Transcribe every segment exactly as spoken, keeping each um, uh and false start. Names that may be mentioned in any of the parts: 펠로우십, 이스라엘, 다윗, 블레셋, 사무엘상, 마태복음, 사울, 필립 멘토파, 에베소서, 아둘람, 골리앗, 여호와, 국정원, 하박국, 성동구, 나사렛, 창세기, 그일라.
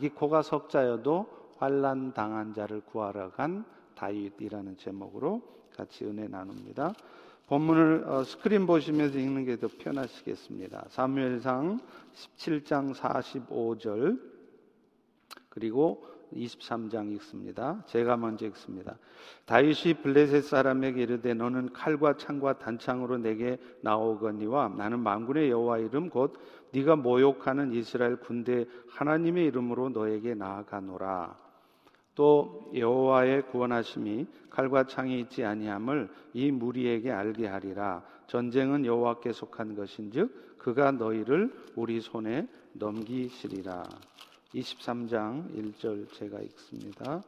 자기 코가 석자여도 환난 당한 자를 구하러 간 다윗이라는 제목으로 같이 은혜 나눕니다. 본문을 어, 스크린 보시면서 읽는 게 더 편하시겠습니다. 사무엘상 십칠 장 사십오 절 그리고 이십삼 장 읽습니다. 제가 먼저 읽습니다. 다윗이 블레셋 사람에게 이르되 너는 칼과 창과 단창으로 내게 나오거니와 나는 만군의 여호와 이름 곧 네가 모욕하는 이스라엘 군대 하나님의 이름으로 너에게 나아가노라. 또 여호와의 구원하심이 칼과 창이 있지 아니함을 이 무리에게 알게 하리라. 전쟁은 여호와께 속한 것인즉 그가 너희를 우리 손에 넘기시리라. 이십삼 장 일 절 제가 읽습니다.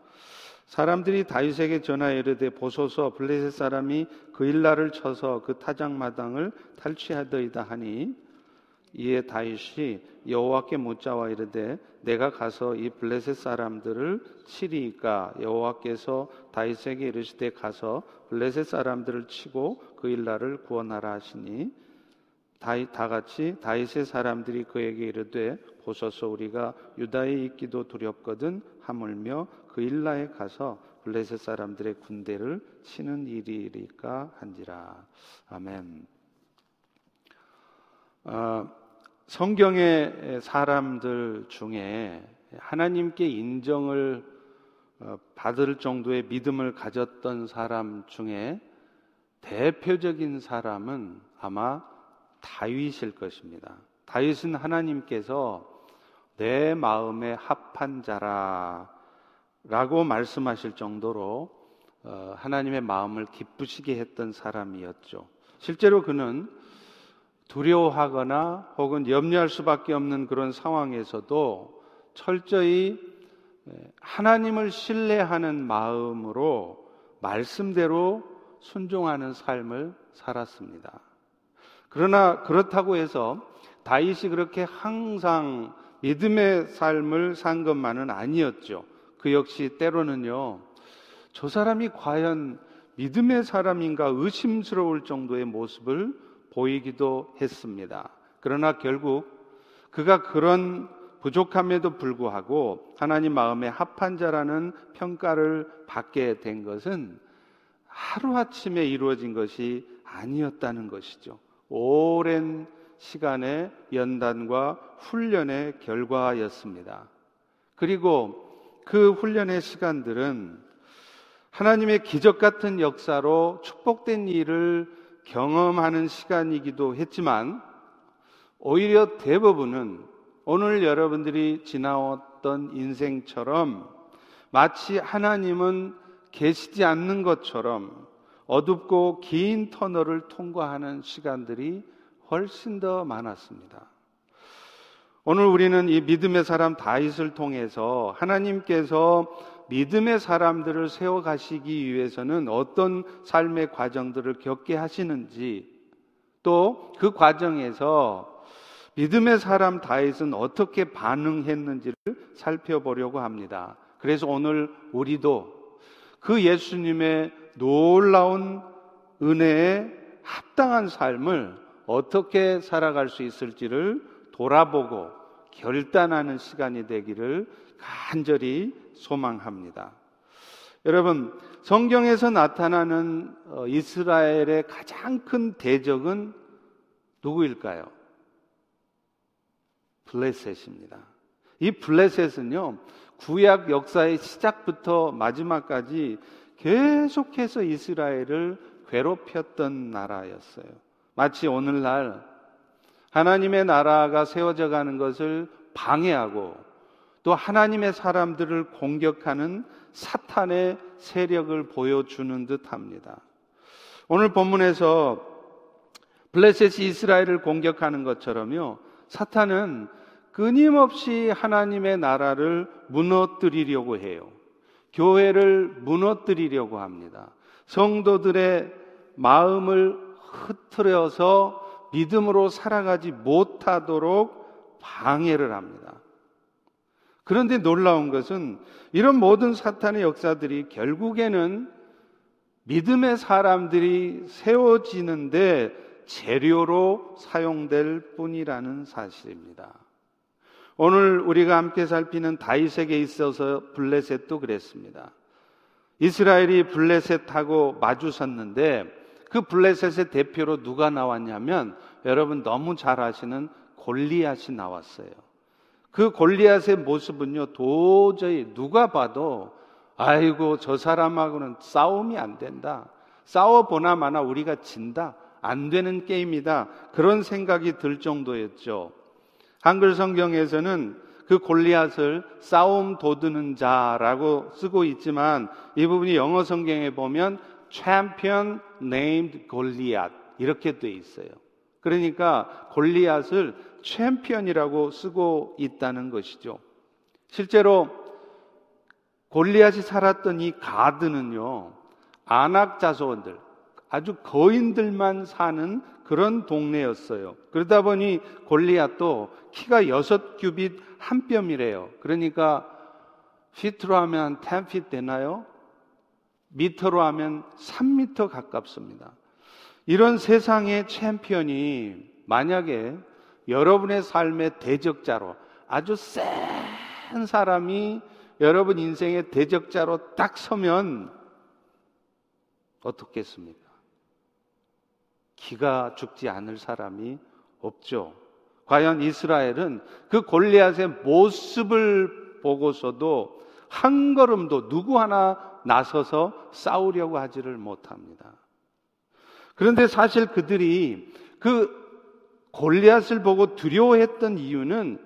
사람들이 다윗에게 전하여 이르되 보소서 블레셋 사람이 그일라를 쳐서 그 타작마당을 탈취하더이다 하니 이에 다윗이 여호와께 묻자와 이르되 내가 가서 이 블레셋 사람들을 치리이까. 여호와께서 다윗에게 이르시되 가서 블레셋 사람들을 치고 그일라를 구원하라 하시니 다같이 다윗의 사람들이 그에게 이르되 보소서 우리가 유다에 있기도 두렵거든 하물며 그일라에 가서 블레셋 사람들의 군대를 치는 일이리까 한지라. 아멘. 어, 성경의 사람들 중에 하나님께 인정을 받을 정도의 믿음을 가졌던 사람 중에 대표적인 사람은 아마 다윗일 것입니다. 다윗은 하나님께서 내 마음에 합한 자라 라고 말씀하실 정도로 하나님의 마음을 기쁘시게 했던 사람이었죠. 실제로 그는 두려워하거나 혹은 염려할 수밖에 없는 그런 상황에서도 철저히 하나님을 신뢰하는 마음으로 말씀대로 순종하는 삶을 살았습니다. 그러나 그렇다고 해서 다윗이 그렇게 항상 믿음의 삶을 산 것만은 아니었죠. 그 역시 때로는요, 저 사람이 과연 믿음의 사람인가 의심스러울 정도의 모습을 보이기도 했습니다. 그러나 결국 그가 그런 부족함에도 불구하고 하나님 마음에 합한 자라는 평가를 받게 된 것은 하루아침에 이루어진 것이 아니었다는 것이죠. 오랜 시간의 연단과 훈련의 결과였습니다. 그리고 그 훈련의 시간들은 하나님의 기적 같은 역사로 축복된 일을 경험하는 시간이기도 했지만 오히려 대부분은 오늘 여러분들이 지나왔던 인생처럼 마치 하나님은 계시지 않는 것처럼 어둡고 긴 터널을 통과하는 시간들이 훨씬 더 많았습니다. 오늘 우리는 이 믿음의 사람 다윗을 통해서 하나님께서 믿음의 사람들을 세워가시기 위해서는 어떤 삶의 과정들을 겪게 하시는지 또 그 과정에서 믿음의 사람 다윗은 어떻게 반응했는지를 살펴보려고 합니다. 그래서 오늘 우리도 그 예수님의 놀라운 은혜에 합당한 삶을 어떻게 살아갈 수 있을지를 돌아보고 결단하는 시간이 되기를 간절히 소망합니다. 여러분, 성경에서 나타나는 이스라엘의 가장 큰 대적은 누구일까요? 블레셋입니다. 이 블레셋은요, 구약 역사의 시작부터 마지막까지 계속해서 이스라엘을 괴롭혔던 나라였어요. 마치 오늘날 하나님의 나라가 세워져 가는 것을 방해하고 또 하나님의 사람들을 공격하는 사탄의 세력을 보여주는 듯 합니다. 오늘 본문에서 블레셋이 이스라엘을 공격하는 것처럼요, 사탄은 끊임없이 하나님의 나라를 무너뜨리려고 해요. 교회를 무너뜨리려고 합니다. 성도들의 마음을 흐트려서 믿음으로 살아가지 못하도록 방해를 합니다. 그런데 놀라운 것은 이런 모든 사탄의 역사들이 결국에는 믿음의 사람들이 세워지는데 재료로 사용될 뿐이라는 사실입니다. 오늘 우리가 함께 살피는 다윗에게 있어서 블레셋도 그랬습니다. 이스라엘이 블레셋하고 마주섰는데 그 블레셋의 대표로 누가 나왔냐면 여러분 너무 잘 아시는 골리앗이 나왔어요. 그 골리앗의 모습은요, 도저히 누가 봐도 아이고 저 사람하고는 싸움이 안 된다, 싸워보나 마나 우리가 진다, 안 되는 게임이다, 그런 생각이 들 정도였죠. 한글 성경에서는 그 골리앗을 싸움 도드는 자라고 쓰고 있지만 이 부분이 영어 성경에 보면 Champion named Goliath 이렇게 돼 있어요. 그러니까 골리앗을 챔피언이라고 쓰고 있다는 것이죠. 실제로 골리앗이 살았던 이 가드는요, 안악자손들, 아주 거인들만 사는 그런 동네였어요. 그러다 보니 골리앗도 키가 여섯 규빗 한 뼘이래요. 그러니까 피트로 하면 텐 피트 되나요? 미터로 하면 삼 미터 가깝습니다. 이런 세상의 챔피언이 만약에 여러분의 삶의 대적자로, 아주 센 사람이 여러분 인생의 대적자로 딱 서면 어떻겠습니까? 기가 죽지 않을 사람이 없죠. 과연 이스라엘은 그 골리앗의 모습을 보고서도 한 걸음도 누구 하나 나서서 싸우려고 하지를 못합니다. 그런데 사실 그들이 그 골리앗을 보고 두려워했던 이유는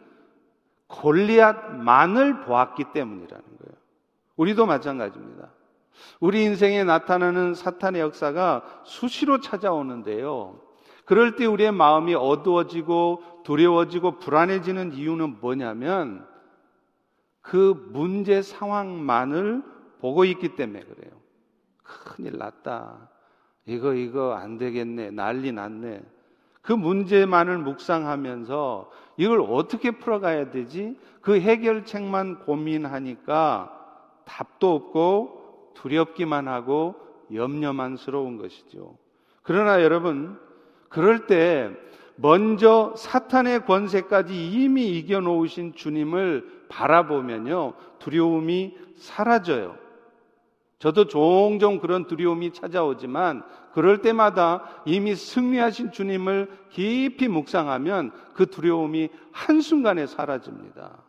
골리앗만을 보았기 때문이라는 거예요. 우리도 마찬가지입니다. 우리 인생에 나타나는 사탄의 역사가 수시로 찾아오는데요, 그럴 때 우리의 마음이 어두워지고 두려워지고 불안해지는 이유는 뭐냐면 그 문제 상황만을 보고 있기 때문에 그래요. 큰일 났다, 이거 이거 안 되겠네, 난리 났네, 그 문제만을 묵상하면서 이걸 어떻게 풀어가야 되지? 그 해결책만 고민하니까 답도 없고 두렵기만 하고 염려만스러운 것이죠. 그러나 여러분, 그럴 때 먼저 사탄의 권세까지 이미 이겨놓으신 주님을 바라보면요, 두려움이 사라져요. 저도 종종 그런 두려움이 찾아오지만 그럴 때마다 이미 승리하신 주님을 깊이 묵상하면 그 두려움이 한순간에 사라집니다.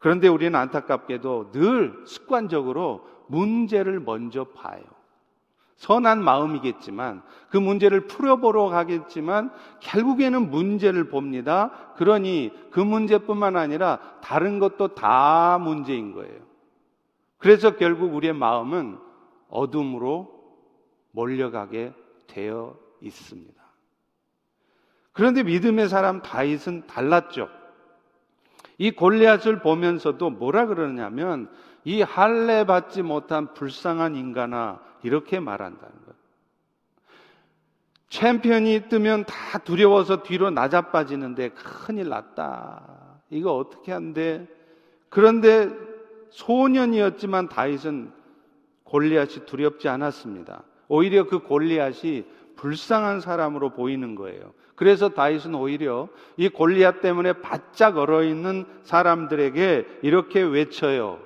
그런데 우리는 안타깝게도 늘 습관적으로 문제를 먼저 봐요. 선한 마음이겠지만 그 문제를 풀어보러 가겠지만 결국에는 문제를 봅니다. 그러니 그 문제뿐만 아니라 다른 것도 다 문제인 거예요. 그래서 결국 우리의 마음은 어둠으로 몰려가게 되어 있습니다. 그런데 믿음의 사람 다윗은 달랐죠. 이 골리앗을 보면서도 뭐라 그러냐면 이 할례 받지 못한 불쌍한 인간아, 이렇게 말한다는 거예요. 챔피언이 뜨면 다 두려워서 뒤로 나자빠지는데 큰일 났다, 이거 어떻게 한대. 그런데 소년이었지만 다윗은 골리앗이 두렵지 않았습니다. 오히려 그 골리앗이 불쌍한 사람으로 보이는 거예요. 그래서 다윗은 오히려 이 골리앗 때문에 바짝 얼어있는 사람들에게 이렇게 외쳐요.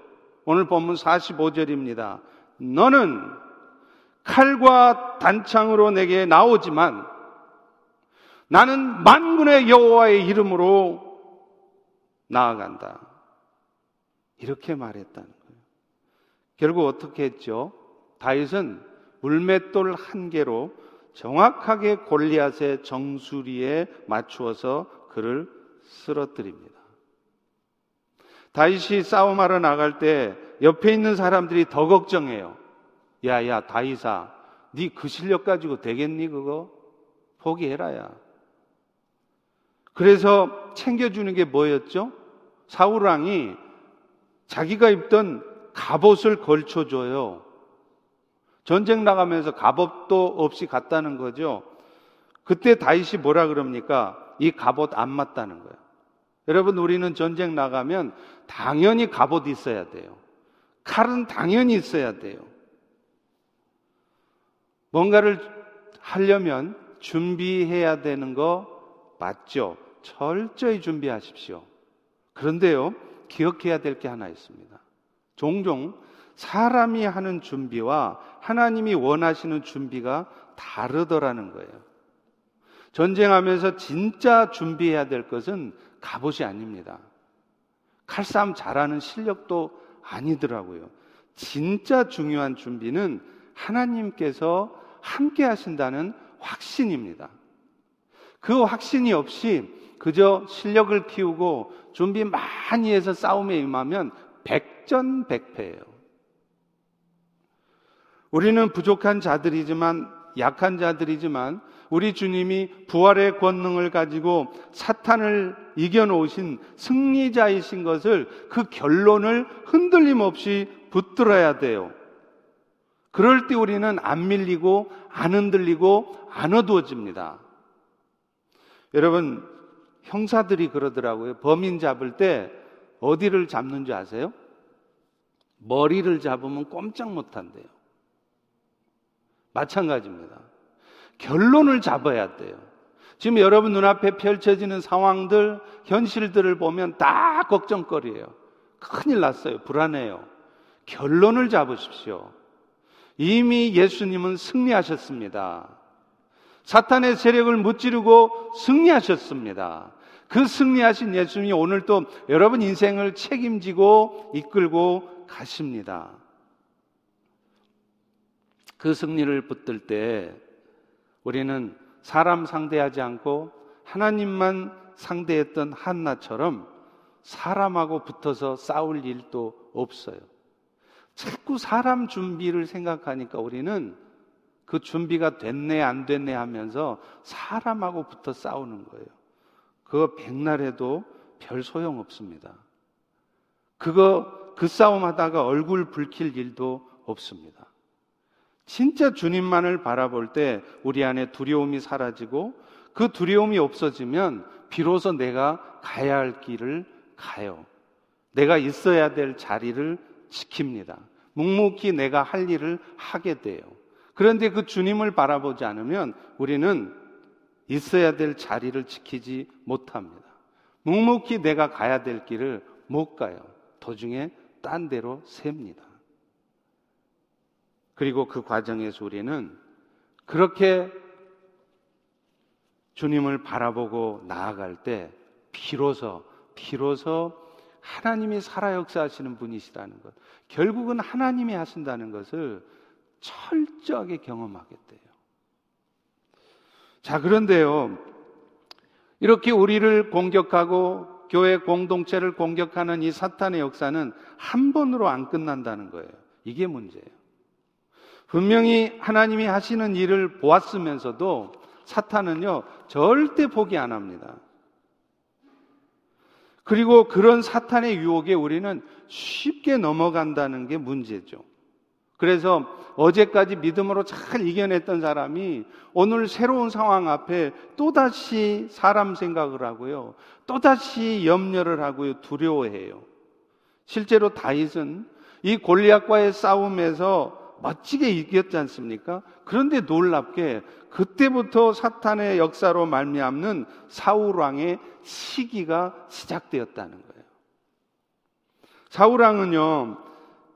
오늘 본문 사십오 절입니다. 너는 칼과 단창으로 내게 나오지만 나는 만군의 여호와의 이름으로 나아간다, 이렇게 말했다는 거예요. 결국 어떻게 했죠? 다윗은 물맷돌 한 개로 정확하게 골리앗의 정수리에 맞추어서 그를 쓰러뜨립니다. 다윗이 싸움하러 나갈 때 옆에 있는 사람들이 더 걱정해요. 야야 다윗아, 네 그 실력 가지고 되겠니? 그거 포기해라야. 그래서 챙겨주는 게 뭐였죠? 사울왕이 자기가 입던 갑옷을 걸쳐줘요. 전쟁 나가면서 갑옷도 없이 갔다는 거죠. 그때 다윗이 뭐라 그럽니까? 이 갑옷 안 맞다는 거예요. 여러분, 우리는 전쟁 나가면 당연히 갑옷 있어야 돼요. 칼은 당연히 있어야 돼요. 뭔가를 하려면 준비해야 되는 거 맞죠. 철저히 준비하십시오. 그런데요, 기억해야 될 게 하나 있습니다. 종종 사람이 하는 준비와 하나님이 원하시는 준비가 다르더라는 거예요. 전쟁하면서 진짜 준비해야 될 것은 갑옷이 아닙니다. 칼싸움 잘하는 실력도 아니더라고요. 진짜 중요한 준비는 하나님께서 함께 하신다는 확신입니다. 그 확신이 없이 그저 실력을 키우고 준비 많이 해서 싸움에 임하면 백전백패예요. 우리는 부족한 자들이지만, 약한 자들이지만, 우리 주님이 부활의 권능을 가지고 사탄을 이겨놓으신 승리자이신 것을, 그 결론을 흔들림 없이 붙들어야 돼요. 그럴 때 우리는 안 밀리고 안 흔들리고 안 어두워집니다. 여러분, 형사들이 그러더라고요. 범인 잡을 때 어디를 잡는지 아세요? 머리를 잡으면 꼼짝 못한대요. 마찬가지입니다. 결론을 잡아야 돼요. 지금 여러분 눈앞에 펼쳐지는 상황들, 현실들을 보면 다 걱정거리예요. 큰일 났어요. 불안해요. 결론을 잡으십시오. 이미 예수님은 승리하셨습니다. 사탄의 세력을 무찌르고 승리하셨습니다. 그 승리하신 예수님이 오늘도 여러분 인생을 책임지고 이끌고 가십니다. 그 승리를 붙들 때 우리는 사람 상대하지 않고 하나님만 상대했던 한나처럼 사람하고 붙어서 싸울 일도 없어요. 자꾸 사람 준비를 생각하니까 우리는 그 준비가 됐네 안 됐네 하면서 사람하고 붙어 싸우는 거예요. 그거 백날 해도 별 소용없습니다. 그거 그 싸움하다가 얼굴 붉힐 일도 없습니다. 진짜 주님만을 바라볼 때 우리 안에 두려움이 사라지고, 그 두려움이 없어지면 비로소 내가 가야 할 길을 가요. 내가 있어야 될 자리를 지킵니다. 묵묵히 내가 할 일을 하게 돼요. 그런데 그 주님을 바라보지 않으면 우리는 있어야 될 자리를 지키지 못합니다. 묵묵히 내가 가야 될 길을 못 가요. 도중에 딴 데로 셉니다. 그리고 그 과정에서 우리는 그렇게 주님을 바라보고 나아갈 때 비로소 비로소 하나님이 살아 역사하시는 분이시라는 것, 결국은 하나님이 하신다는 것을 철저하게 경험하게 돼요. 자, 그런데요, 이렇게 우리를 공격하고 교회 공동체를 공격하는 이 사탄의 역사는 한 번으로 안 끝난다는 거예요. 이게 문제예요. 분명히 하나님이 하시는 일을 보았으면서도 사탄은요, 절대 포기 안 합니다. 그리고 그런 사탄의 유혹에 우리는 쉽게 넘어간다는 게 문제죠. 그래서 어제까지 믿음으로 잘 이겨냈던 사람이 오늘 새로운 상황 앞에 또다시 사람 생각을 하고요, 또다시 염려를 하고요, 두려워해요. 실제로 다윗은 이 골리앗과의 싸움에서 멋지게 이겼지 않습니까? 그런데 놀랍게 그때부터 사탄의 역사로 말미암는 사울 왕의 시기가 시작되었다는 거예요. 사울 왕은요,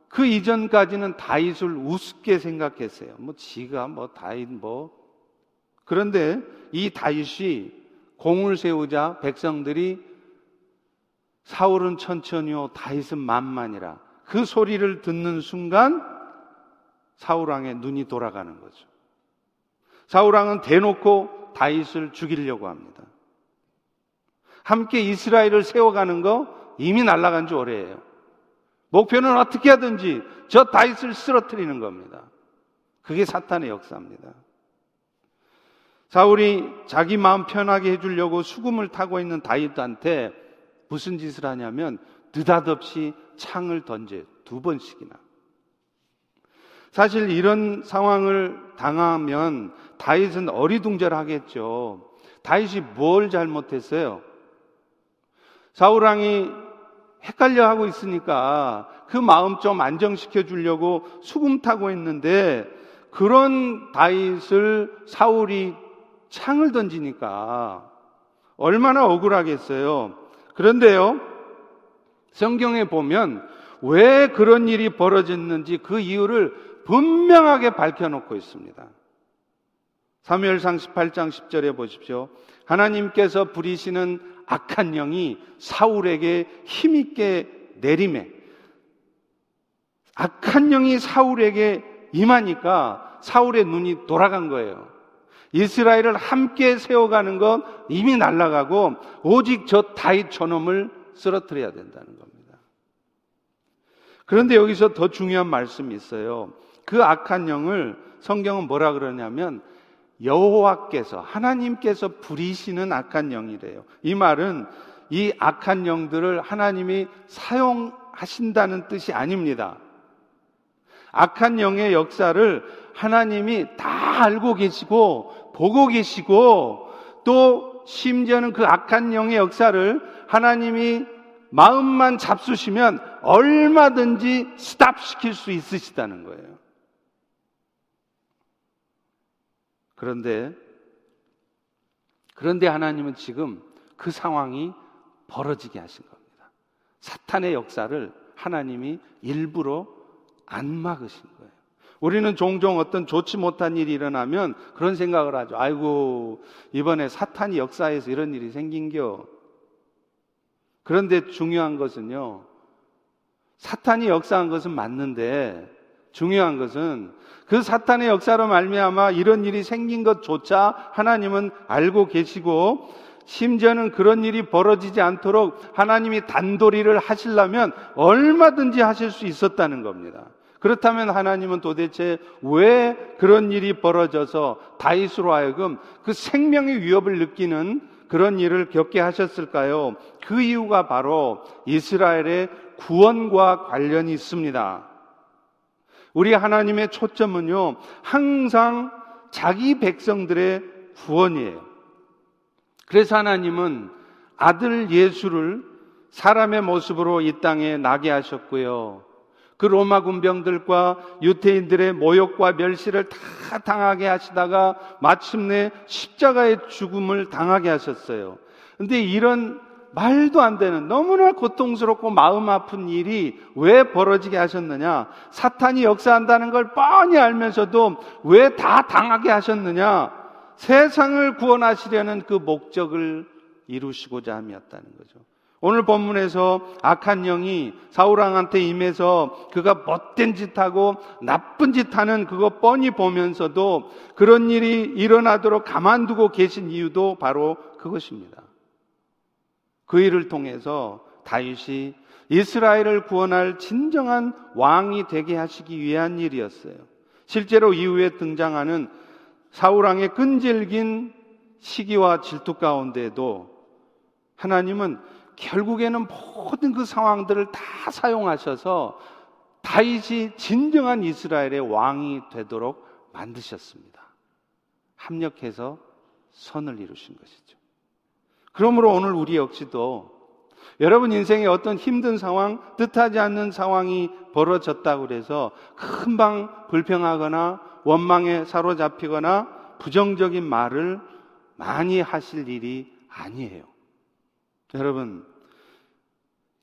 그 이전까지는 다윗을 우습게 생각했어요. 뭐 지가 뭐 다윗 뭐. 그런데 이 다윗이 공을 세우자 백성들이 사울은 천천히요 다윗은 만만이라 그 소리를 듣는 순간 사울왕의 눈이 돌아가는 거죠. 사울왕은 대놓고 다윗을 죽이려고 합니다. 함께 이스라엘을 세워가는 거 이미 날아간 지 오래예요. 목표는 어떻게 하든지 저 다윗을 쓰러뜨리는 겁니다. 그게 사탄의 역사입니다. 사울이 자기 마음 편하게 해주려고 수금을 타고 있는 다윗한테 무슨 짓을 하냐면 느닷없이 창을 던져요. 두 번씩이나. 사실 이런 상황을 당하면 다윗은 어리둥절하겠죠. 다윗이 뭘 잘못했어요? 사울왕이 헷갈려 하고 있으니까 그 마음 좀 안정시켜 주려고 수금 타고 있는데, 그런 다윗을 사울이 창을 던지니까 얼마나 억울하겠어요. 그런데요, 성경에 보면 왜 그런 일이 벌어졌는지 그 이유를 분명하게 밝혀놓고 있습니다. 사무엘상 십팔 장 십 절에 보십시오. 하나님께서 부리시는 악한 영이 사울에게 힘있게 내리매, 악한 영이 사울에게 임하니까 사울의 눈이 돌아간 거예요. 이스라엘을 함께 세워가는 건 이미 날아가고 오직 저 다윗 저놈을 쓰러뜨려야 된다는 겁니다. 그런데 여기서 더 중요한 말씀이 있어요. 그 악한 영을 성경은 뭐라 그러냐면 여호와께서, 하나님께서 부리시는 악한 영이래요. 이 말은 이 악한 영들을 하나님이 사용하신다는 뜻이 아닙니다. 악한 영의 역사를 하나님이 다 알고 계시고 보고 계시고, 또 심지어는 그 악한 영의 역사를 하나님이 마음만 잡수시면 얼마든지 스탑시킬 수 있으시다는 거예요. 그런데 그런데 하나님은 지금 그 상황이 벌어지게 하신 겁니다. 사탄의 역사를 하나님이 일부러 안 막으신 거예요. 우리는 종종 어떤 좋지 못한 일이 일어나면 그런 생각을 하죠. 아이고, 이번에 사탄이 역사해서 이런 일이 생긴겨. 그런데 중요한 것은요, 사탄이 역사한 것은 맞는데 중요한 것은 그 사탄의 역사로 말미암아 이런 일이 생긴 것조차 하나님은 알고 계시고, 심지어는 그런 일이 벌어지지 않도록 하나님이 단도리를 하시려면 얼마든지 하실 수 있었다는 겁니다. 그렇다면 하나님은 도대체 왜 그런 일이 벌어져서 다윗으로 하여금 그 생명의 위협을 느끼는 그런 일을 겪게 하셨을까요? 그 이유가 바로 이스라엘의 구원과 관련이 있습니다. 우리 하나님의 초점은요, 항상 자기 백성들의 구원이에요. 그래서 하나님은 아들 예수를 사람의 모습으로 이 땅에 나게 하셨고요, 그 로마 군병들과 유태인들의 모욕과 멸시를 다 당하게 하시다가 마침내 십자가의 죽음을 당하게 하셨어요. 그런데 이런 말도 안 되는 너무나 고통스럽고 마음 아픈 일이 왜 벌어지게 하셨느냐? 사탄이 역사한다는 걸 뻔히 알면서도 왜 다 당하게 하셨느냐? 세상을 구원하시려는 그 목적을 이루시고자 함이었다는 거죠. 오늘 본문에서 악한 영이 사울왕한테 임해서 그가 못된 짓하고 나쁜 짓하는 그거 뻔히 보면서도 그런 일이 일어나도록 가만두고 계신 이유도 바로 그것입니다. 그 일을 통해서 다윗이 이스라엘을 구원할 진정한 왕이 되게 하시기 위한 일이었어요. 실제로 이후에 등장하는 사울왕의 끈질긴 시기와 질투 가운데도 하나님은 결국에는 모든 그 상황들을 다 사용하셔서 다윗이 진정한 이스라엘의 왕이 되도록 만드셨습니다. 합력해서 선을 이루신 것이죠. 그러므로 오늘 우리 역시도 여러분 인생에 어떤 힘든 상황, 뜻하지 않는 상황이 벌어졌다고 해서 금방 불평하거나 원망에 사로잡히거나 부정적인 말을 많이 하실 일이 아니에요. 여러분,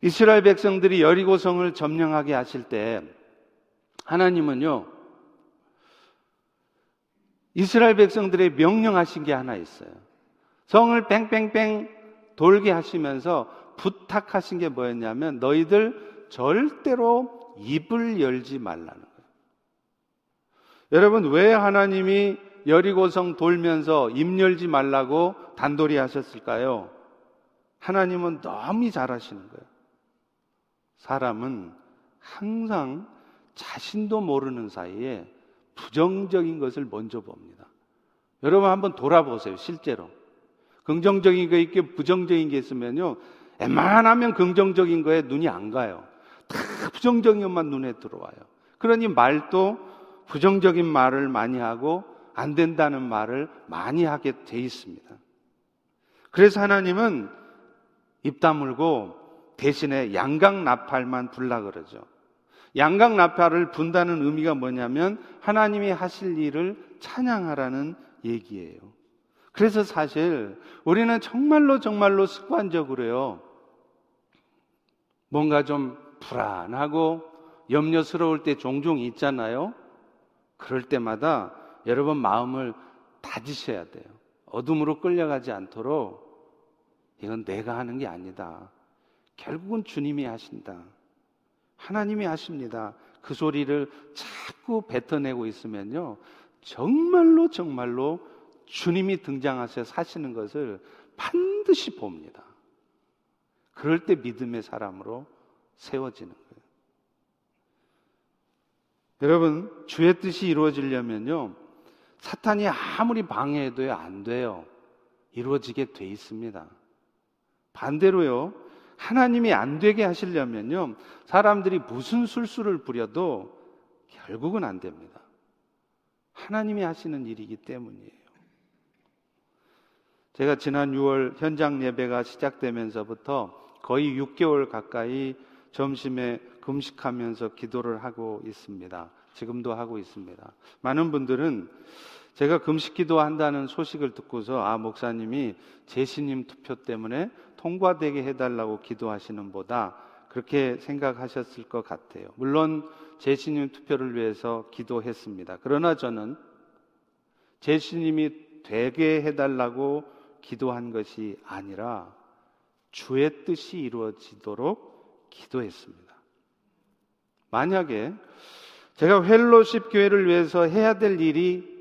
이스라엘 백성들이 여리고성을 점령하게 하실 때 하나님은요, 이스라엘 백성들의 명령하신 게 하나 있어요. 성을 뺑뺑뺑 돌게 하시면서 부탁하신 게 뭐였냐면 너희들 절대로 입을 열지 말라는 거예요. 여러분, 왜 하나님이 여리고성 돌면서 입 열지 말라고 단도리 하셨을까요? 하나님은 너무 잘하시는 거예요. 사람은 항상 자신도 모르는 사이에 부정적인 것을 먼저 봅니다. 여러분 한번 돌아보세요. 실제로 긍정적인 게 있고 부정적인 게 있으면요, 웬만하면 긍정적인 거에 눈이 안 가요. 다 부정적인 것만 눈에 들어와요. 그러니 말도 부정적인 말을 많이 하고 안 된다는 말을 많이 하게 돼 있습니다. 그래서 하나님은 입 다물고 대신에 양강나팔만 불라 그러죠. 양강나팔을 분다는 의미가 뭐냐면 하나님이 하실 일을 찬양하라는 얘기예요. 그래서 사실 우리는 정말로 정말로 습관적으로요, 뭔가 좀 불안하고 염려스러울 때 종종 있잖아요. 그럴 때마다 여러분 마음을 다지셔야 돼요. 어둠으로 끌려가지 않도록 이건 내가 하는 게 아니다. 결국은 주님이 하신다. 하나님이 하십니다. 그 소리를 자꾸 뱉어내고 있으면요, 정말로 정말로 주님이 등장하셔서 사시는 것을 반드시 봅니다. 그럴 때 믿음의 사람으로 세워지는 거예요. 여러분, 주의 뜻이 이루어지려면요, 사탄이 아무리 방해해도 안 돼요. 이루어지게 돼 있습니다. 반대로요, 하나님이 안 되게 하시려면요, 사람들이 무슨 술수를 부려도 결국은 안 됩니다. 하나님이 하시는 일이기 때문이에요. 제가 지난 유월 현장 예배가 시작되면서부터 거의 육 개월 가까이 점심에 금식하면서 기도를 하고 있습니다. 지금도 하고 있습니다. 많은 분들은 제가 금식 기도한다는 소식을 듣고서 아, 목사님이 제시님 투표 때문에 통과되게 해달라고 기도하시는 보다 그렇게 생각하셨을 것 같아요. 물론 제시님 투표를 위해서 기도했습니다. 그러나 저는 제시님이 되게 해달라고 기도한 것이 아니라 주의 뜻이 이루어지도록 기도했습니다. 만약에 제가 펠로우십 교회를 위해서 해야 될 일이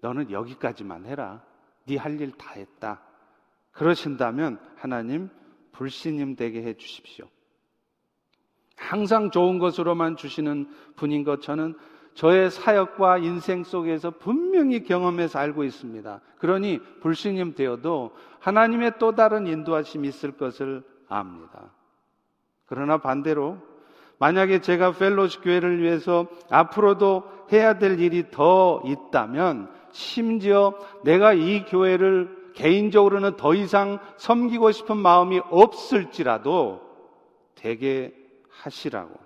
너는 여기까지만 해라, 네 할 일 다 했다 그러신다면 하나님 불신임 되게 해 주십시오. 항상 좋은 것으로만 주시는 분인 것 저는 저의 사역과 인생 속에서 분명히 경험해서 알고 있습니다. 그러니 불신임 되어도 하나님의 또 다른 인도하심이 있을 것을 압니다. 그러나 반대로 만약에 제가 펠로우십 교회를 위해서 앞으로도 해야 될 일이 더 있다면, 심지어 내가 이 교회를 개인적으로는 더 이상 섬기고 싶은 마음이 없을지라도 되게 하시라고,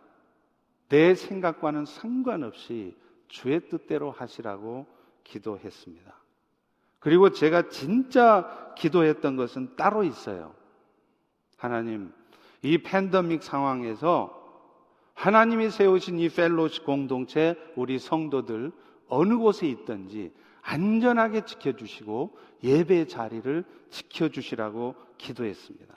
내 생각과는 상관없이 주의 뜻대로 하시라고 기도했습니다. 그리고 제가 진짜 기도했던 것은 따로 있어요. 하나님, 이 팬데믹 상황에서 하나님이 세우신 이 펠로우십 공동체, 우리 성도들 어느 곳에 있든지 안전하게 지켜주시고 예배 자리를 지켜주시라고 기도했습니다.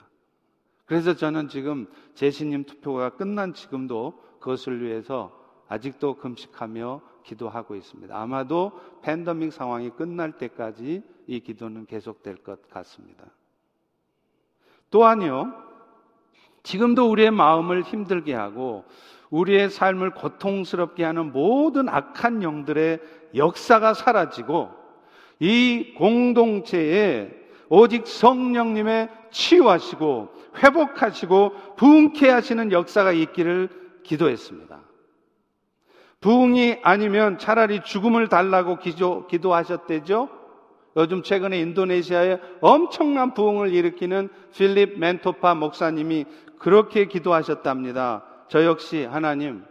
그래서 저는 지금 제시님 투표가 끝난 지금도 그것을 위해서 아직도 금식하며 기도하고 있습니다. 아마도 팬데믹 상황이 끝날 때까지 이 기도는 계속될 것 같습니다. 또한요, 지금도 우리의 마음을 힘들게 하고 우리의 삶을 고통스럽게 하는 모든 악한 영들의 역사가 사라지고 이 공동체에 오직 성령님의 치유하시고 회복하시고 부흥케 하시는 역사가 있기를 기도했습니다. 부흥이 아니면 차라리 죽음을 달라고 기도, 기도하셨대죠. 요즘 최근에 인도네시아에 엄청난 부흥을 일으키는 필립 멘토파 목사님이 그렇게 기도하셨답니다. 저 역시 하나님,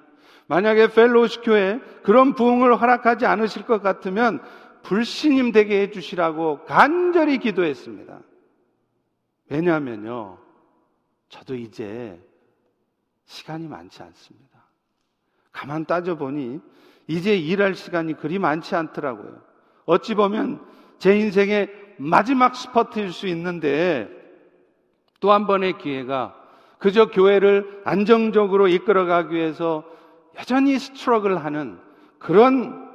만약에 펠로우십 교회에 그런 부흥을 허락하지 않으실 것 같으면 불신임 되게 해주시라고 간절히 기도했습니다. 왜냐하면요, 저도 이제 시간이 많지 않습니다. 가만 따져보니 이제 일할 시간이 그리 많지 않더라고요. 어찌 보면 제 인생의 마지막 스퍼트일 수 있는데 또 한 번의 기회가 그저 교회를 안정적으로 이끌어가기 위해서 여전히 스트러글 하는 그런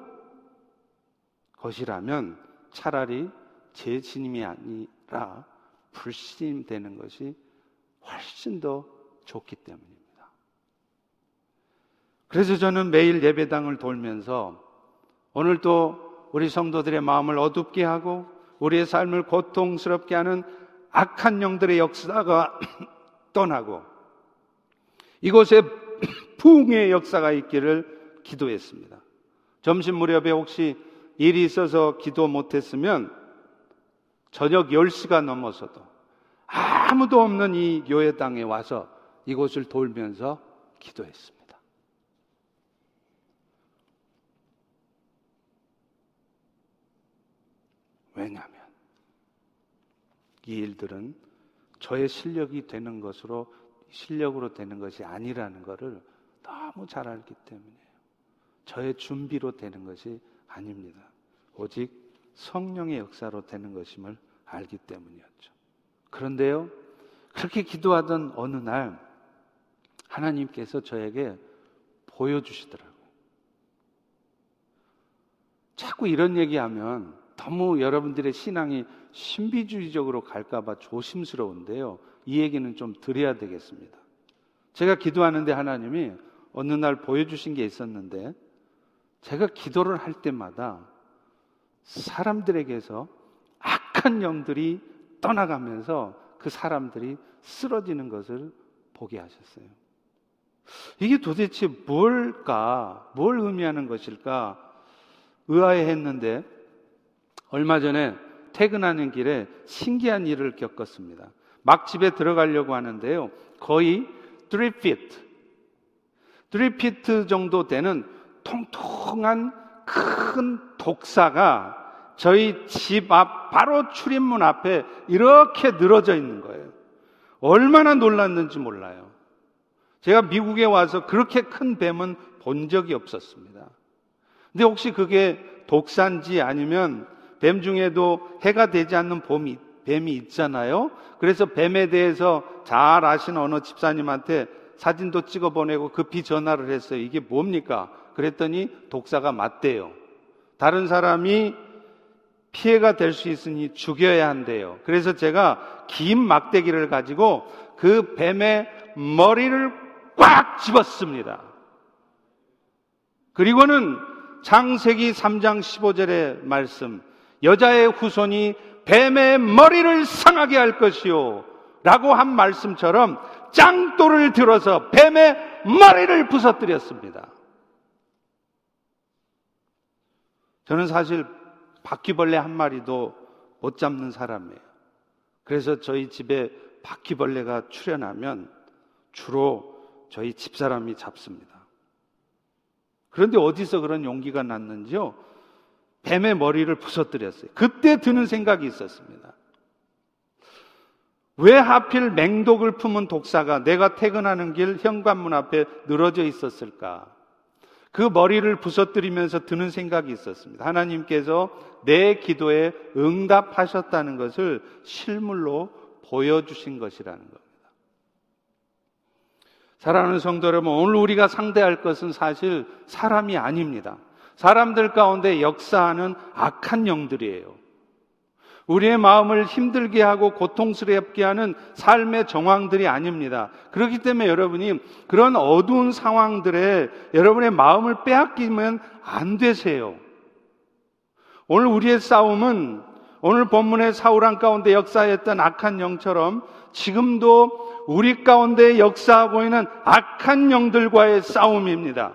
것이라면 차라리 제 신임이 아니라 불신임 되는 것이 훨씬 더 좋기 때문입니다. 그래서 저는 매일 예배당을 돌면서 오늘도 우리 성도들의 마음을 어둡게 하고 우리의 삶을 고통스럽게 하는 악한 영들의 역사가 떠나고 이곳에 부흥의 역사가 있기를 기도했습니다. 점심 무렵에 혹시 일이 있어서 기도 못했으면 저녁 열 시가 넘어서도 아무도 없는 이 교회당에 와서 이곳을 돌면서 기도했습니다. 왜냐하면 이 일들은 저의 실력이 되는 것으로 실력으로 되는 것이 아니라는 것을 너무 잘 알기 때문이에요. 저의 준비로 되는 것이 아닙니다. 오직 성령의 역사로 되는 것임을 알기 때문이었죠. 그런데요, 그렇게 기도하던 어느 날 하나님께서 저에게 보여주시더라고요. 자꾸 이런 얘기하면 너무 여러분들의 신앙이 신비주의적으로 갈까봐 조심스러운데요, 이 얘기는 좀 드려야 되겠습니다. 제가 기도하는데 하나님이 어느 날 보여주신 게 있었는데, 제가 기도를 할 때마다 사람들에게서 악한 영들이 떠나가면서 그 사람들이 쓰러지는 것을 보게 하셨어요. 이게 도대체 뭘까? 뭘 의미하는 것일까? 의아해했는데 얼마 전에 퇴근하는 길에 신기한 일을 겪었습니다. 막 집에 들어가려고 하는데요, 거의 삼 피트, 삼 피트 정도 되는 통통한 큰 독사가 저희 집 앞 바로 출입문 앞에 이렇게 늘어져 있는 거예요. 얼마나 놀랐는지 몰라요. 제가 미국에 와서 그렇게 큰 뱀은 본 적이 없었습니다. 근데 혹시 그게 독사인지 아니면 뱀 중에도 해가 되지 않는 봄이, 뱀이 있잖아요. 그래서 뱀에 대해서 잘 아시는 어느 집사님한테 사진도 찍어 보내고 급히 전화를 했어요. 이게 뭡니까? 그랬더니 독사가 맞대요. 다른 사람이 피해가 될 수 있으니 죽여야 한대요. 그래서 제가 긴 막대기를 가지고 그 뱀의 머리를 꽉 집었습니다. 그리고는 창세기 삼 장 십오 절의 말씀, 여자의 후손이 뱀의 머리를 상하게 할 것이요 라고 한 말씀처럼 짱돌을 들어서 뱀의 머리를 부서뜨렸습니다. 저는 사실 바퀴벌레 한 마리도 못 잡는 사람이에요. 그래서 저희 집에 바퀴벌레가 출현하면 주로 저희 집사람이 잡습니다. 그런데 어디서 그런 용기가 났는지요, 뱀의 머리를 부서뜨렸어요. 그때 드는 생각이 있었습니다. 왜 하필 맹독을 품은 독사가 내가 퇴근하는 길 현관문 앞에 늘어져 있었을까? 그 머리를 부서뜨리면서 드는 생각이 있었습니다. 하나님께서 내 기도에 응답하셨다는 것을 실물로 보여주신 것이라는 겁니다. 사랑하는 성도 여러분, 오늘 우리가 상대할 것은 사실 사람이 아닙니다. 사람들 가운데 역사하는 악한 영들이에요. 우리의 마음을 힘들게 하고 고통스럽게 하는 삶의 정황들이 아닙니다. 그렇기 때문에 여러분이 그런 어두운 상황들에 여러분의 마음을 빼앗기면 안 되세요. 오늘 우리의 싸움은 오늘 본문의 사울왕 가운데 역사했던 악한 영처럼 지금도 우리 가운데 역사하고 있는 악한 영들과의 싸움입니다.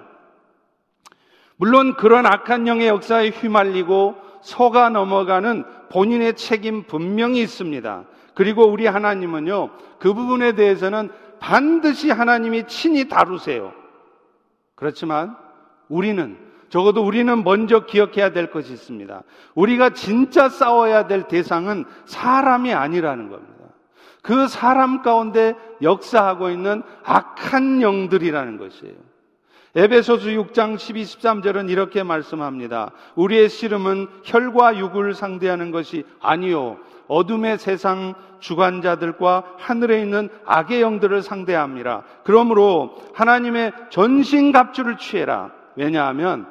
물론 그런 악한 영의 역사에 휘말리고 속아 넘어가는 본인의 책임 분명히 있습니다. 그리고 우리 하나님은요, 그 부분에 대해서는 반드시 하나님이 친히 다루세요. 그렇지만 우리는, 적어도 우리는 먼저 기억해야 될 것이 있습니다. 우리가 진짜 싸워야 될 대상은 사람이 아니라는 겁니다. 그 사람 가운데 역사하고 있는 악한 영들이라는 것이에요. 에베소서 육 장 십이, 십삼 절은 이렇게 말씀합니다. 우리의 씨름은 혈과 육을 상대하는 것이 아니요, 어둠의 세상 주관자들과 하늘에 있는 악의 영들을 상대합니다. 그러므로 하나님의 전신갑주를 취해라. 왜냐하면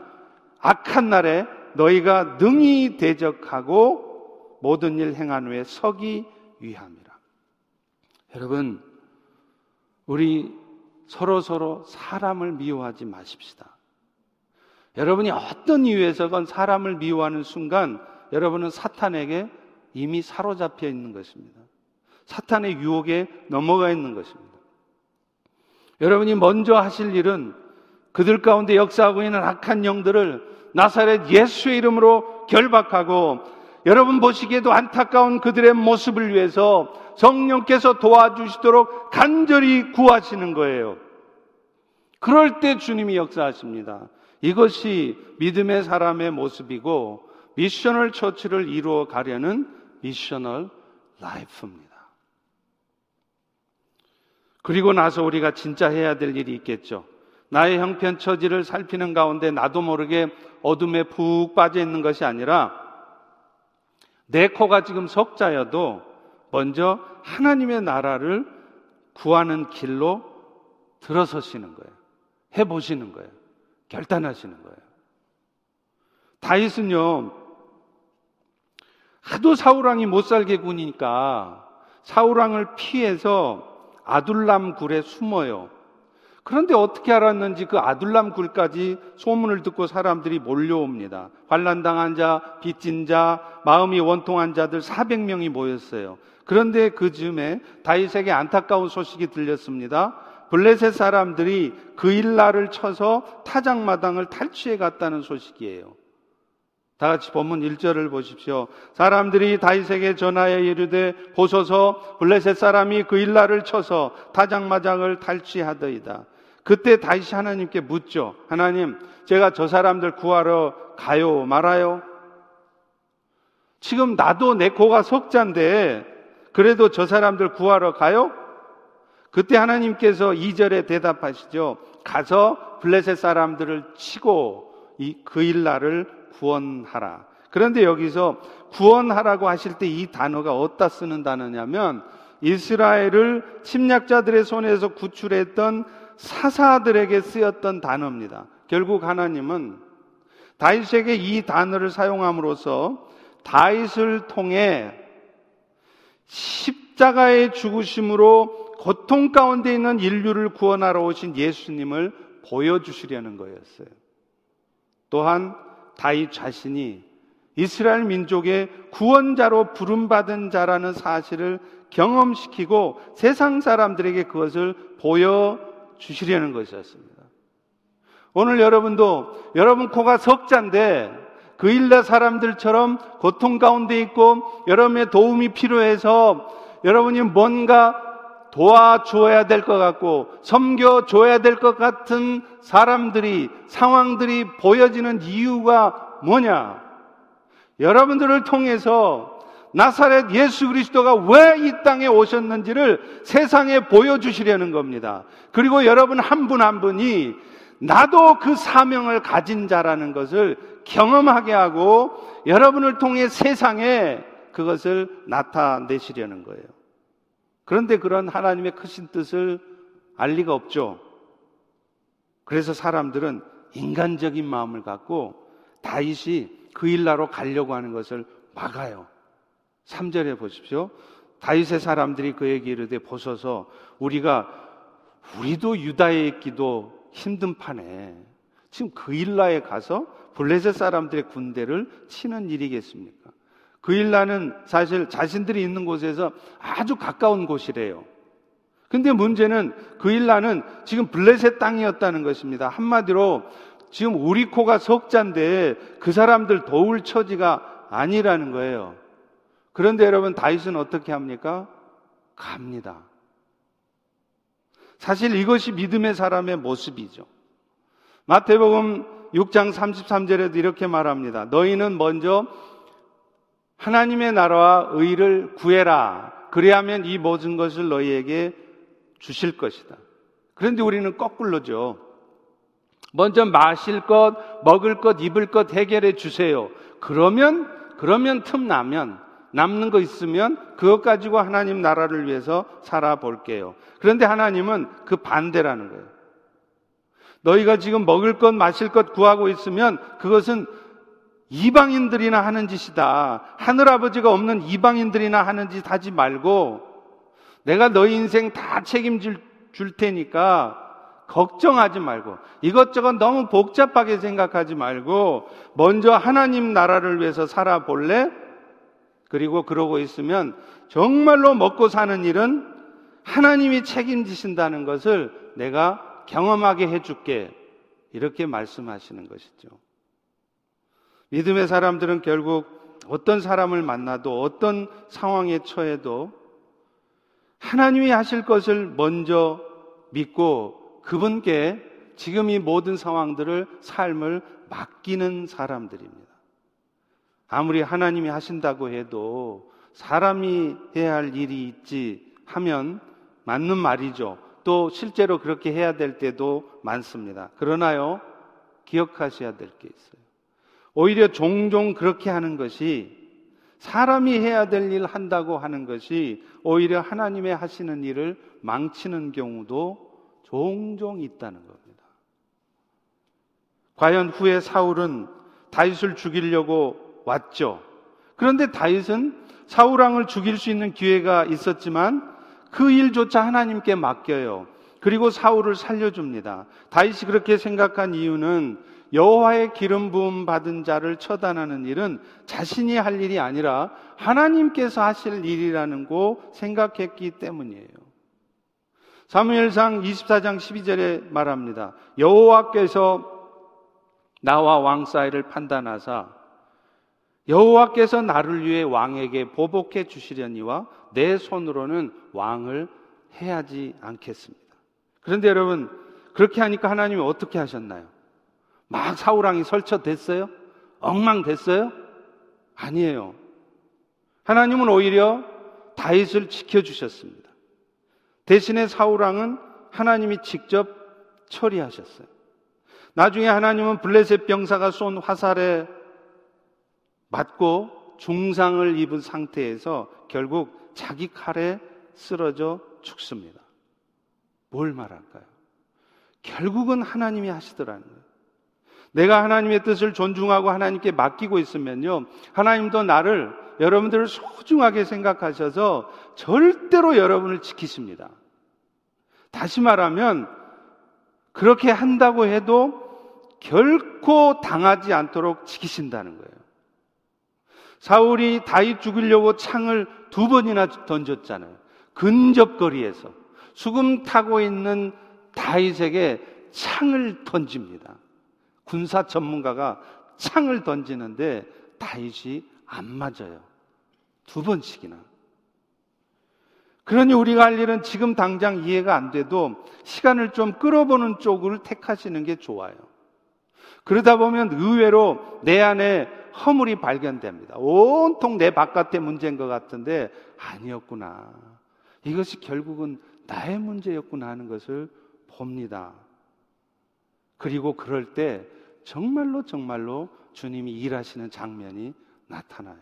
악한 날에 너희가 능히 대적하고 모든 일 행한 후에 서기 위함이라. 여러분, 우리 서로서로 사람을 미워하지 마십시다. 여러분이 어떤 이유에서건 사람을 미워하는 순간 여러분은 사탄에게 이미 사로잡혀 있는 것입니다. 사탄의 유혹에 넘어가 있는 것입니다. 여러분이 먼저 하실 일은 그들 가운데 역사하고 있는 악한 영들을 나사렛 예수의 이름으로 결박하고, 여러분 보시기에도 안타까운 그들의 모습을 위해서 성령께서 도와주시도록 간절히 구하시는 거예요. 그럴 때 주님이 역사하십니다. 이것이 믿음의 사람의 모습이고 미셔널 처치를 이루어 가려는 미셔널 라이프입니다. 그리고 나서 우리가 진짜 해야 될 일이 있겠죠. 나의 형편 처지를 살피는 가운데 나도 모르게 어둠에 푹 빠져 있는 것이 아니라, 내 코가 지금 석자여도 먼저 하나님의 나라를 구하는 길로 들어서시는 거예요. 해보시는 거예요. 결단하시는 거예요. 다윗은요, 하도 사울왕이 못살게 군이니까 사울왕을 피해서 아둘람 굴에 숨어요. 그런데 어떻게 알았는지 그 아둘람 굴까지 소문을 듣고 사람들이 몰려옵니다. 환난당한 자, 빚진 자, 마음이 원통한 자들 사백 명이 모였어요. 그런데 그 즈음에 다윗에게 안타까운 소식이 들렸습니다. 블레셋 사람들이 그일라를 쳐서 타작마당을 탈취해 갔다는 소식이에요. 다 같이 본문 일 절을 보십시오. 사람들이 다윗에게 전하여 이르되, 보소서, 블레셋 사람이 그일라를 쳐서 타작마당을 탈취하더이다. 그때 다윗이 하나님께 묻죠. 하나님, 제가 저 사람들 구하러 가요 말아요? 지금 나도 내 코가 석잔데 그래도 저 사람들 구하러 가요? 그때 하나님께서 이 절에 대답하시죠. 가서 블레셋 사람들을 치고 이 그일라를 구원하라. 그런데 여기서 구원하라고 하실 때 이 단어가 어디다 쓰는 단어냐면, 이스라엘을 침략자들의 손에서 구출했던 사사들에게 쓰였던 단어입니다. 결국 하나님은 다윗에게 이 단어를 사용함으로써 다윗을 통해 십자가의 죽으심으로 고통 가운데 있는 인류를 구원하러 오신 예수님을 보여주시려는 거였어요. 또한 다윗 자신이 이스라엘 민족의 구원자로 부름받은 자라는 사실을 경험시키고 세상 사람들에게 그것을 보여주시려는 것이었습니다. 오늘 여러분도 여러분 코가 석잔데 그일라 사람들처럼 고통 가운데 있고 여러분의 도움이 필요해서 여러분이 뭔가 도와줘야 될 것 같고 섬겨줘야 될 것 같은 사람들이, 상황들이 보여지는 이유가 뭐냐? 여러분들을 통해서 나사렛 예수 그리스도가 왜 이 땅에 오셨는지를 세상에 보여주시려는 겁니다. 그리고 여러분 한 분 한 분이 나도 그 사명을 가진 자라는 것을 경험하게 하고 여러분을 통해 세상에 그것을 나타내시려는 거예요. 그런데 그런 하나님의 크신 뜻을 알 리가 없죠. 그래서 사람들은 인간적인 마음을 갖고 다윗이 그일라로 가려고 하는 것을 막아요. 삼 절에 보십시오. 다윗의 사람들이 그에게 이르되, 보소서, 우리가 우리도 유다에 있기도 힘든 판에 지금 그일라에 가서 블레셋 사람들의 군대를 치는 일이겠습니까? 그일라는 사실 자신들이 있는 곳에서 아주 가까운 곳이래요. 근데 문제는 그일라는 지금 블레셋 땅이었다는 것입니다. 한마디로 지금 우리 코가 석잔데 그 사람들 도울 처지가 아니라는 거예요. 그런데 여러분 다윗은 어떻게 합니까? 갑니다. 사실 이것이 믿음의 사람의 모습이죠. 마태복음 육 장 삼십삼 절에도 이렇게 말합니다. 너희는 먼저 하나님의 나라와 의를 구해라. 그리하면 이 모든 것을 너희에게 주실 것이다. 그런데 우리는 거꾸로죠. 먼저 마실 것, 먹을 것, 입을 것 해결해 주세요. 그러면 그러면 틈 나면 남는 거 있으면 그것 가지고 하나님 나라를 위해서 살아볼게요. 그런데 하나님은 그 반대라는 거예요. 너희가 지금 먹을 것, 마실 것 구하고 있으면 그것은 이방인들이나 하는 짓이다. 하늘아버지가 없는 이방인들이나 하는 짓 하지 말고 내가 너희 인생 다 책임질 줄 테니까 걱정하지 말고, 이것저것 너무 복잡하게 생각하지 말고 먼저 하나님 나라를 위해서 살아볼래? 그리고 그러고 있으면 정말로 먹고 사는 일은 하나님이 책임지신다는 것을 내가 경험하게 해줄게. 이렇게 말씀하시는 것이죠. 믿음의 사람들은 결국 어떤 사람을 만나도 어떤 상황에 처해도 하나님이 하실 것을 먼저 믿고 그분께 지금 이 모든 상황들을, 삶을 맡기는 사람들입니다. 아무리 하나님이 하신다고 해도 사람이 해야 할 일이 있지 하면 맞는 말이죠. 또 실제로 그렇게 해야 될 때도 많습니다. 그러나요, 기억하셔야 될 게 있어요. 오히려 종종 그렇게 하는 것이, 사람이 해야 될 일 한다고 하는 것이 오히려 하나님의 하시는 일을 망치는 경우도 종종 있다는 겁니다. 과연 후에 사울은 다윗을 죽이려고 왔죠. 그런데 다윗은 사울 왕을 죽일 수 있는 기회가 있었지만 그 일조차 하나님께 맡겨요. 그리고 사울을 살려줍니다. 다윗이 그렇게 생각한 이유는 여호와의 기름 부음 받은 자를 처단하는 일은 자신이 할 일이 아니라 하나님께서 하실 일이라는 거 생각했기 때문이에요. 사무엘상 이십사장 십이절에 말합니다. 여호와께서 나와 왕 사이를 판단하사 여호와께서 나를 위해 왕에게 보복해 주시려니와 내 손으로는 왕을 해하지 않겠습니다. 그런데 여러분, 그렇게 하니까 하나님이 어떻게 하셨나요? 막 사울왕이 설쳐됐어요? 엉망됐어요? 아니에요. 하나님은 오히려 다윗을 지켜주셨습니다. 대신에 사울왕은 하나님이 직접 처리하셨어요. 나중에 하나님은 블레셋 병사가 쏜 화살에 맞고 중상을 입은 상태에서 결국 자기 칼에 쓰러져 죽습니다. 뭘 말할까요? 결국은 하나님이 하시더라는 거예요. 내가 하나님의 뜻을 존중하고 하나님께 맡기고 있으면요, 하나님도 나를, 여러분들을 소중하게 생각하셔서 절대로 여러분을 지키십니다. 다시 말하면 그렇게 한다고 해도 결코 당하지 않도록 지키신다는 거예요. 사울이 다윗 죽이려고 창을 두 번이나 던졌잖아요. 근접거리에서 수금 타고 있는 다윗에게 창을 던집니다. 군사 전문가가 창을 던지는데 다윗이 안 맞아요. 두 번씩이나. 그러니 우리가 할 일은 지금 당장 이해가 안 돼도 시간을 좀 끌어보는 쪽을 택하시는 게 좋아요. 그러다 보면 의외로 내 안에 허물이 발견됩니다. 온통 내 바깥의 문제인 것 같은데 아니었구나, 이것이 결국은 나의 문제였구나 하는 것을 봅니다. 그리고 그럴 때 정말로 정말로 주님이 일하시는 장면이 나타나요.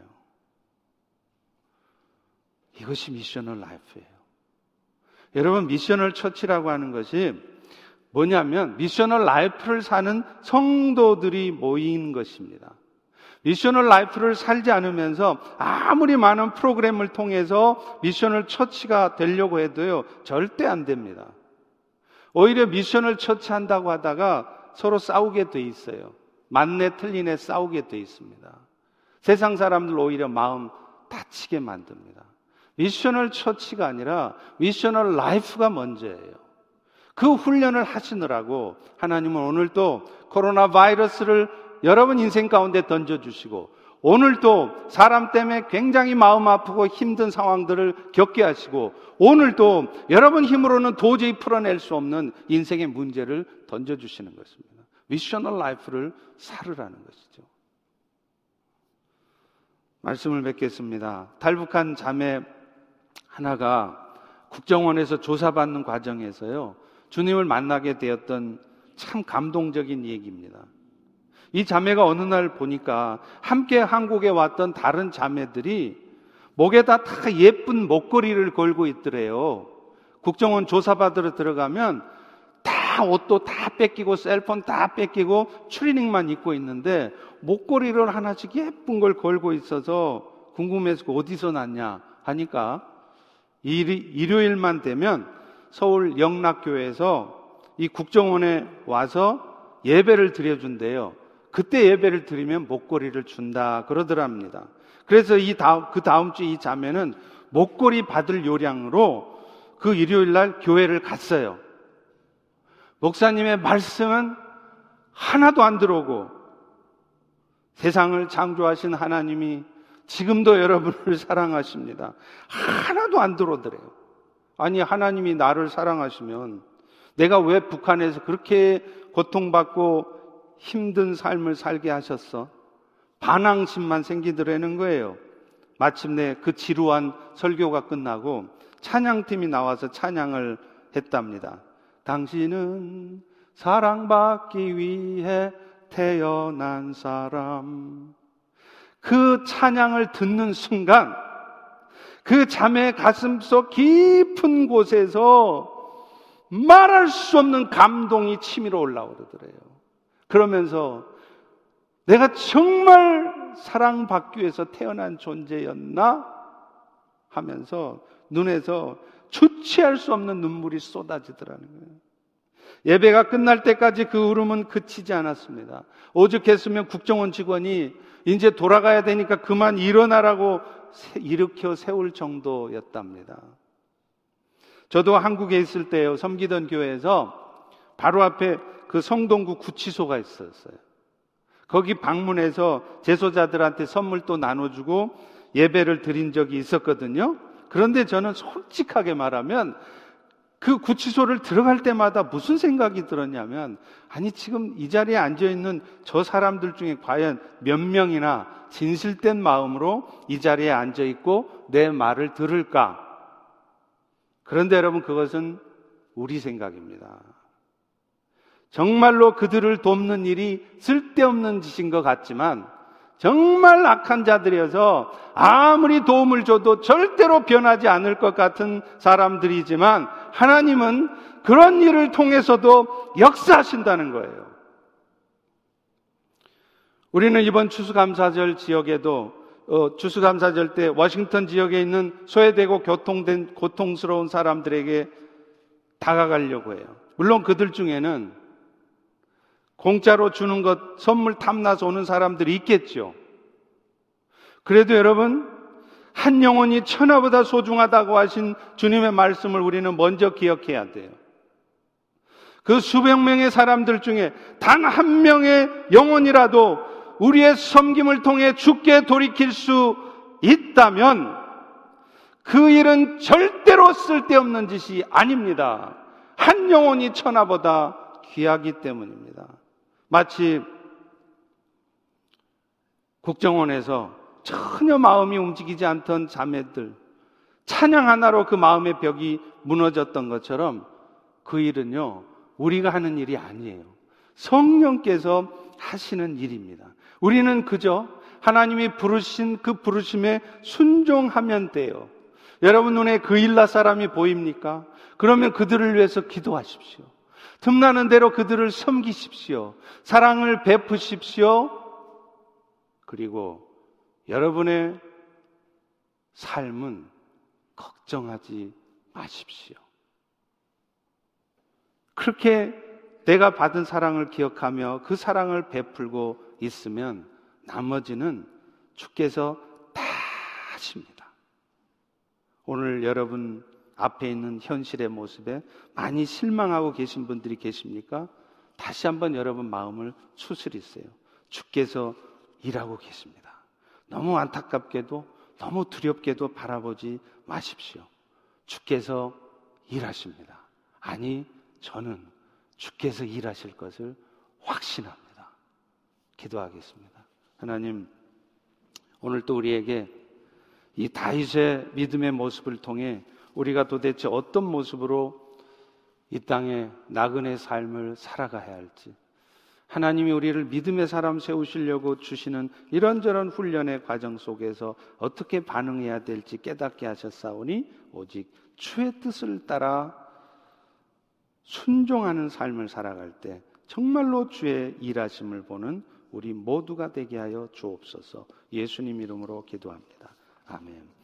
이것이 미셔널 라이프예요. 여러분, 미셔널 처치라고 하는 것이 뭐냐면 미셔널 라이프를 사는 성도들이 모인 것입니다. 미셔널 라이프를 살지 않으면서 아무리 많은 프로그램을 통해서 미셔널 처치가 되려고 해도요, 절대 안 됩니다. 오히려 미션을 처치한다고 하다가 서로 싸우게 돼 있어요. 맞네 틀리네 싸우게 돼 있습니다. 세상 사람들 오히려 마음 다치게 만듭니다. 미셔널 처치가 아니라 미셔널 라이프가 먼저예요. 그 훈련을 하시느라고 하나님은 오늘도 코로나 바이러스를 여러분 인생 가운데 던져주시고, 오늘도 사람 때문에 굉장히 마음 아프고 힘든 상황들을 겪게 하시고, 오늘도 여러분 힘으로는 도저히 풀어낼 수 없는 인생의 문제를 던져주시는 것입니다. 미셔널 라이프를 살으라는 것이죠. 말씀을 맺겠습니다. 탈북한 자매 하나가 국정원에서 조사받는 과정에서요, 주님을 만나게 되었던 참 감동적인 얘기입니다. 이 자매가 어느 날 보니까 함께 한국에 왔던 다른 자매들이 목에다 다 예쁜 목걸이를 걸고 있더래요. 국정원 조사받으러 들어가면 다 옷도 다 뺏기고 셀폰 다 뺏기고 추리닝만 입고 있는데 목걸이를 하나씩 예쁜 걸 걸고 있어서 궁금해서 어디서 났냐 하니까, 일요일만 되면 서울 영락교회에서 이 국정원에 와서 예배를 드려준대요. 그때 예배를 드리면 목걸이를 준다 그러더랍니다. 그래서 이 다음, 그 다음 주 이 자매는 목걸이 받을 요량으로 그 일요일날 교회를 갔어요. 목사님의 말씀은 하나도 안 들어오고, 세상을 창조하신 하나님이 지금도 여러분을 사랑하십니다. 하나도 안 들어오더래요. 아니, 하나님이 나를 사랑하시면 내가 왜 북한에서 그렇게 고통받고 힘든 삶을 살게 하셨어? 반항심만 생기더라는 거예요. 마침내 그 지루한 설교가 끝나고 찬양팀이 나와서 찬양을 했답니다. 당신은 사랑받기 위해 태어난 사람. 그 찬양을 듣는 순간 그 자매의 가슴 속 깊은 곳에서 말할 수 없는 감동이 치밀어 올라오더래요. 그러면서 내가 정말 사랑받기 위해서 태어난 존재였나? 하면서 눈에서 주체할 수 없는 눈물이 쏟아지더라는 거예요. 예배가 끝날 때까지 그 울음은 그치지 않았습니다. 오죽했으면 국정원 직원이 이제 돌아가야 되니까 그만 일어나라고 일으켜 세울 정도였답니다. 저도 한국에 있을 때요, 섬기던 교회에서 바로 앞에 그 성동구 구치소가 있었어요. 거기 방문해서 재소자들한테 선물도 나눠주고 예배를 드린 적이 있었거든요. 그런데 저는 솔직하게 말하면 그 구치소를 들어갈 때마다 무슨 생각이 들었냐면, 아니 지금 이 자리에 앉아있는 저 사람들 중에 과연 몇 명이나 진실된 마음으로 이 자리에 앉아있고 내 말을 들을까? 그런데 여러분, 그것은 우리 생각입니다. 정말로 그들을 돕는 일이 쓸데없는 짓인 것 같지만 정말 악한 자들이어서 아무리 도움을 줘도 절대로 변하지 않을 것 같은 사람들이지만 하나님은 그런 일을 통해서도 역사하신다는 거예요. 우리는 이번 추수감사절 지역에도 어, 추수감사절 때 워싱턴 지역에 있는 소외되고 교통된 고통스러운 사람들에게 다가가려고 해요. 물론 그들 중에는 공짜로 주는 것, 선물 탐나서 오는 사람들이 있겠죠. 그래도 여러분, 한 영혼이 천하보다 소중하다고 하신 주님의 말씀을 우리는 먼저 기억해야 돼요. 그 수백 명의 사람들 중에 단 한 명의 영혼이라도 우리의 섬김을 통해 주께 돌이킬 수 있다면 그 일은 절대로 쓸데없는 짓이 아닙니다. 한 영혼이 천하보다 귀하기 때문입니다. 마치 국정원에서 전혀 마음이 움직이지 않던 자매들, 찬양 하나로 그 마음의 벽이 무너졌던 것처럼 그 일은요, 우리가 하는 일이 아니에요. 성령께서 하시는 일입니다. 우리는 그저 하나님이 부르신 그 부르심에 순종하면 돼요. 여러분 눈에 그일라 사람이 보입니까? 그러면 그들을 위해서 기도하십시오. 틈나는 대로 그들을 섬기십시오. 사랑을 베푸십시오. 그리고 여러분의 삶은 걱정하지 마십시오. 그렇게 내가 받은 사랑을 기억하며 그 사랑을 베풀고 있으면 나머지는 주께서 다 하십니다. 오늘 여러분 앞에 있는 현실의 모습에 많이 실망하고 계신 분들이 계십니까? 다시 한번 여러분 마음을 추스리세요. 주께서 일하고 계십니다. 너무 안타깝게도 너무 두렵게도 바라보지 마십시오. 주께서 일하십니다. 아니, 저는 주께서 일하실 것을 확신합니다. 기도하겠습니다. 하나님, 오늘 또 우리에게 이 다윗의 믿음의 모습을 통해 우리가 도대체 어떤 모습으로 이 땅에 나그네 삶을 살아가야 할지, 하나님이 우리를 믿음의 사람 세우시려고 주시는 이런저런 훈련의 과정 속에서 어떻게 반응해야 될지 깨닫게 하셨사오니 오직 주의 뜻을 따라 순종하는 삶을 살아갈 때 정말로 주의 일하심을 보는 우리 모두가 되게 하여 주옵소서. 예수님 이름으로 기도합니다. 아멘.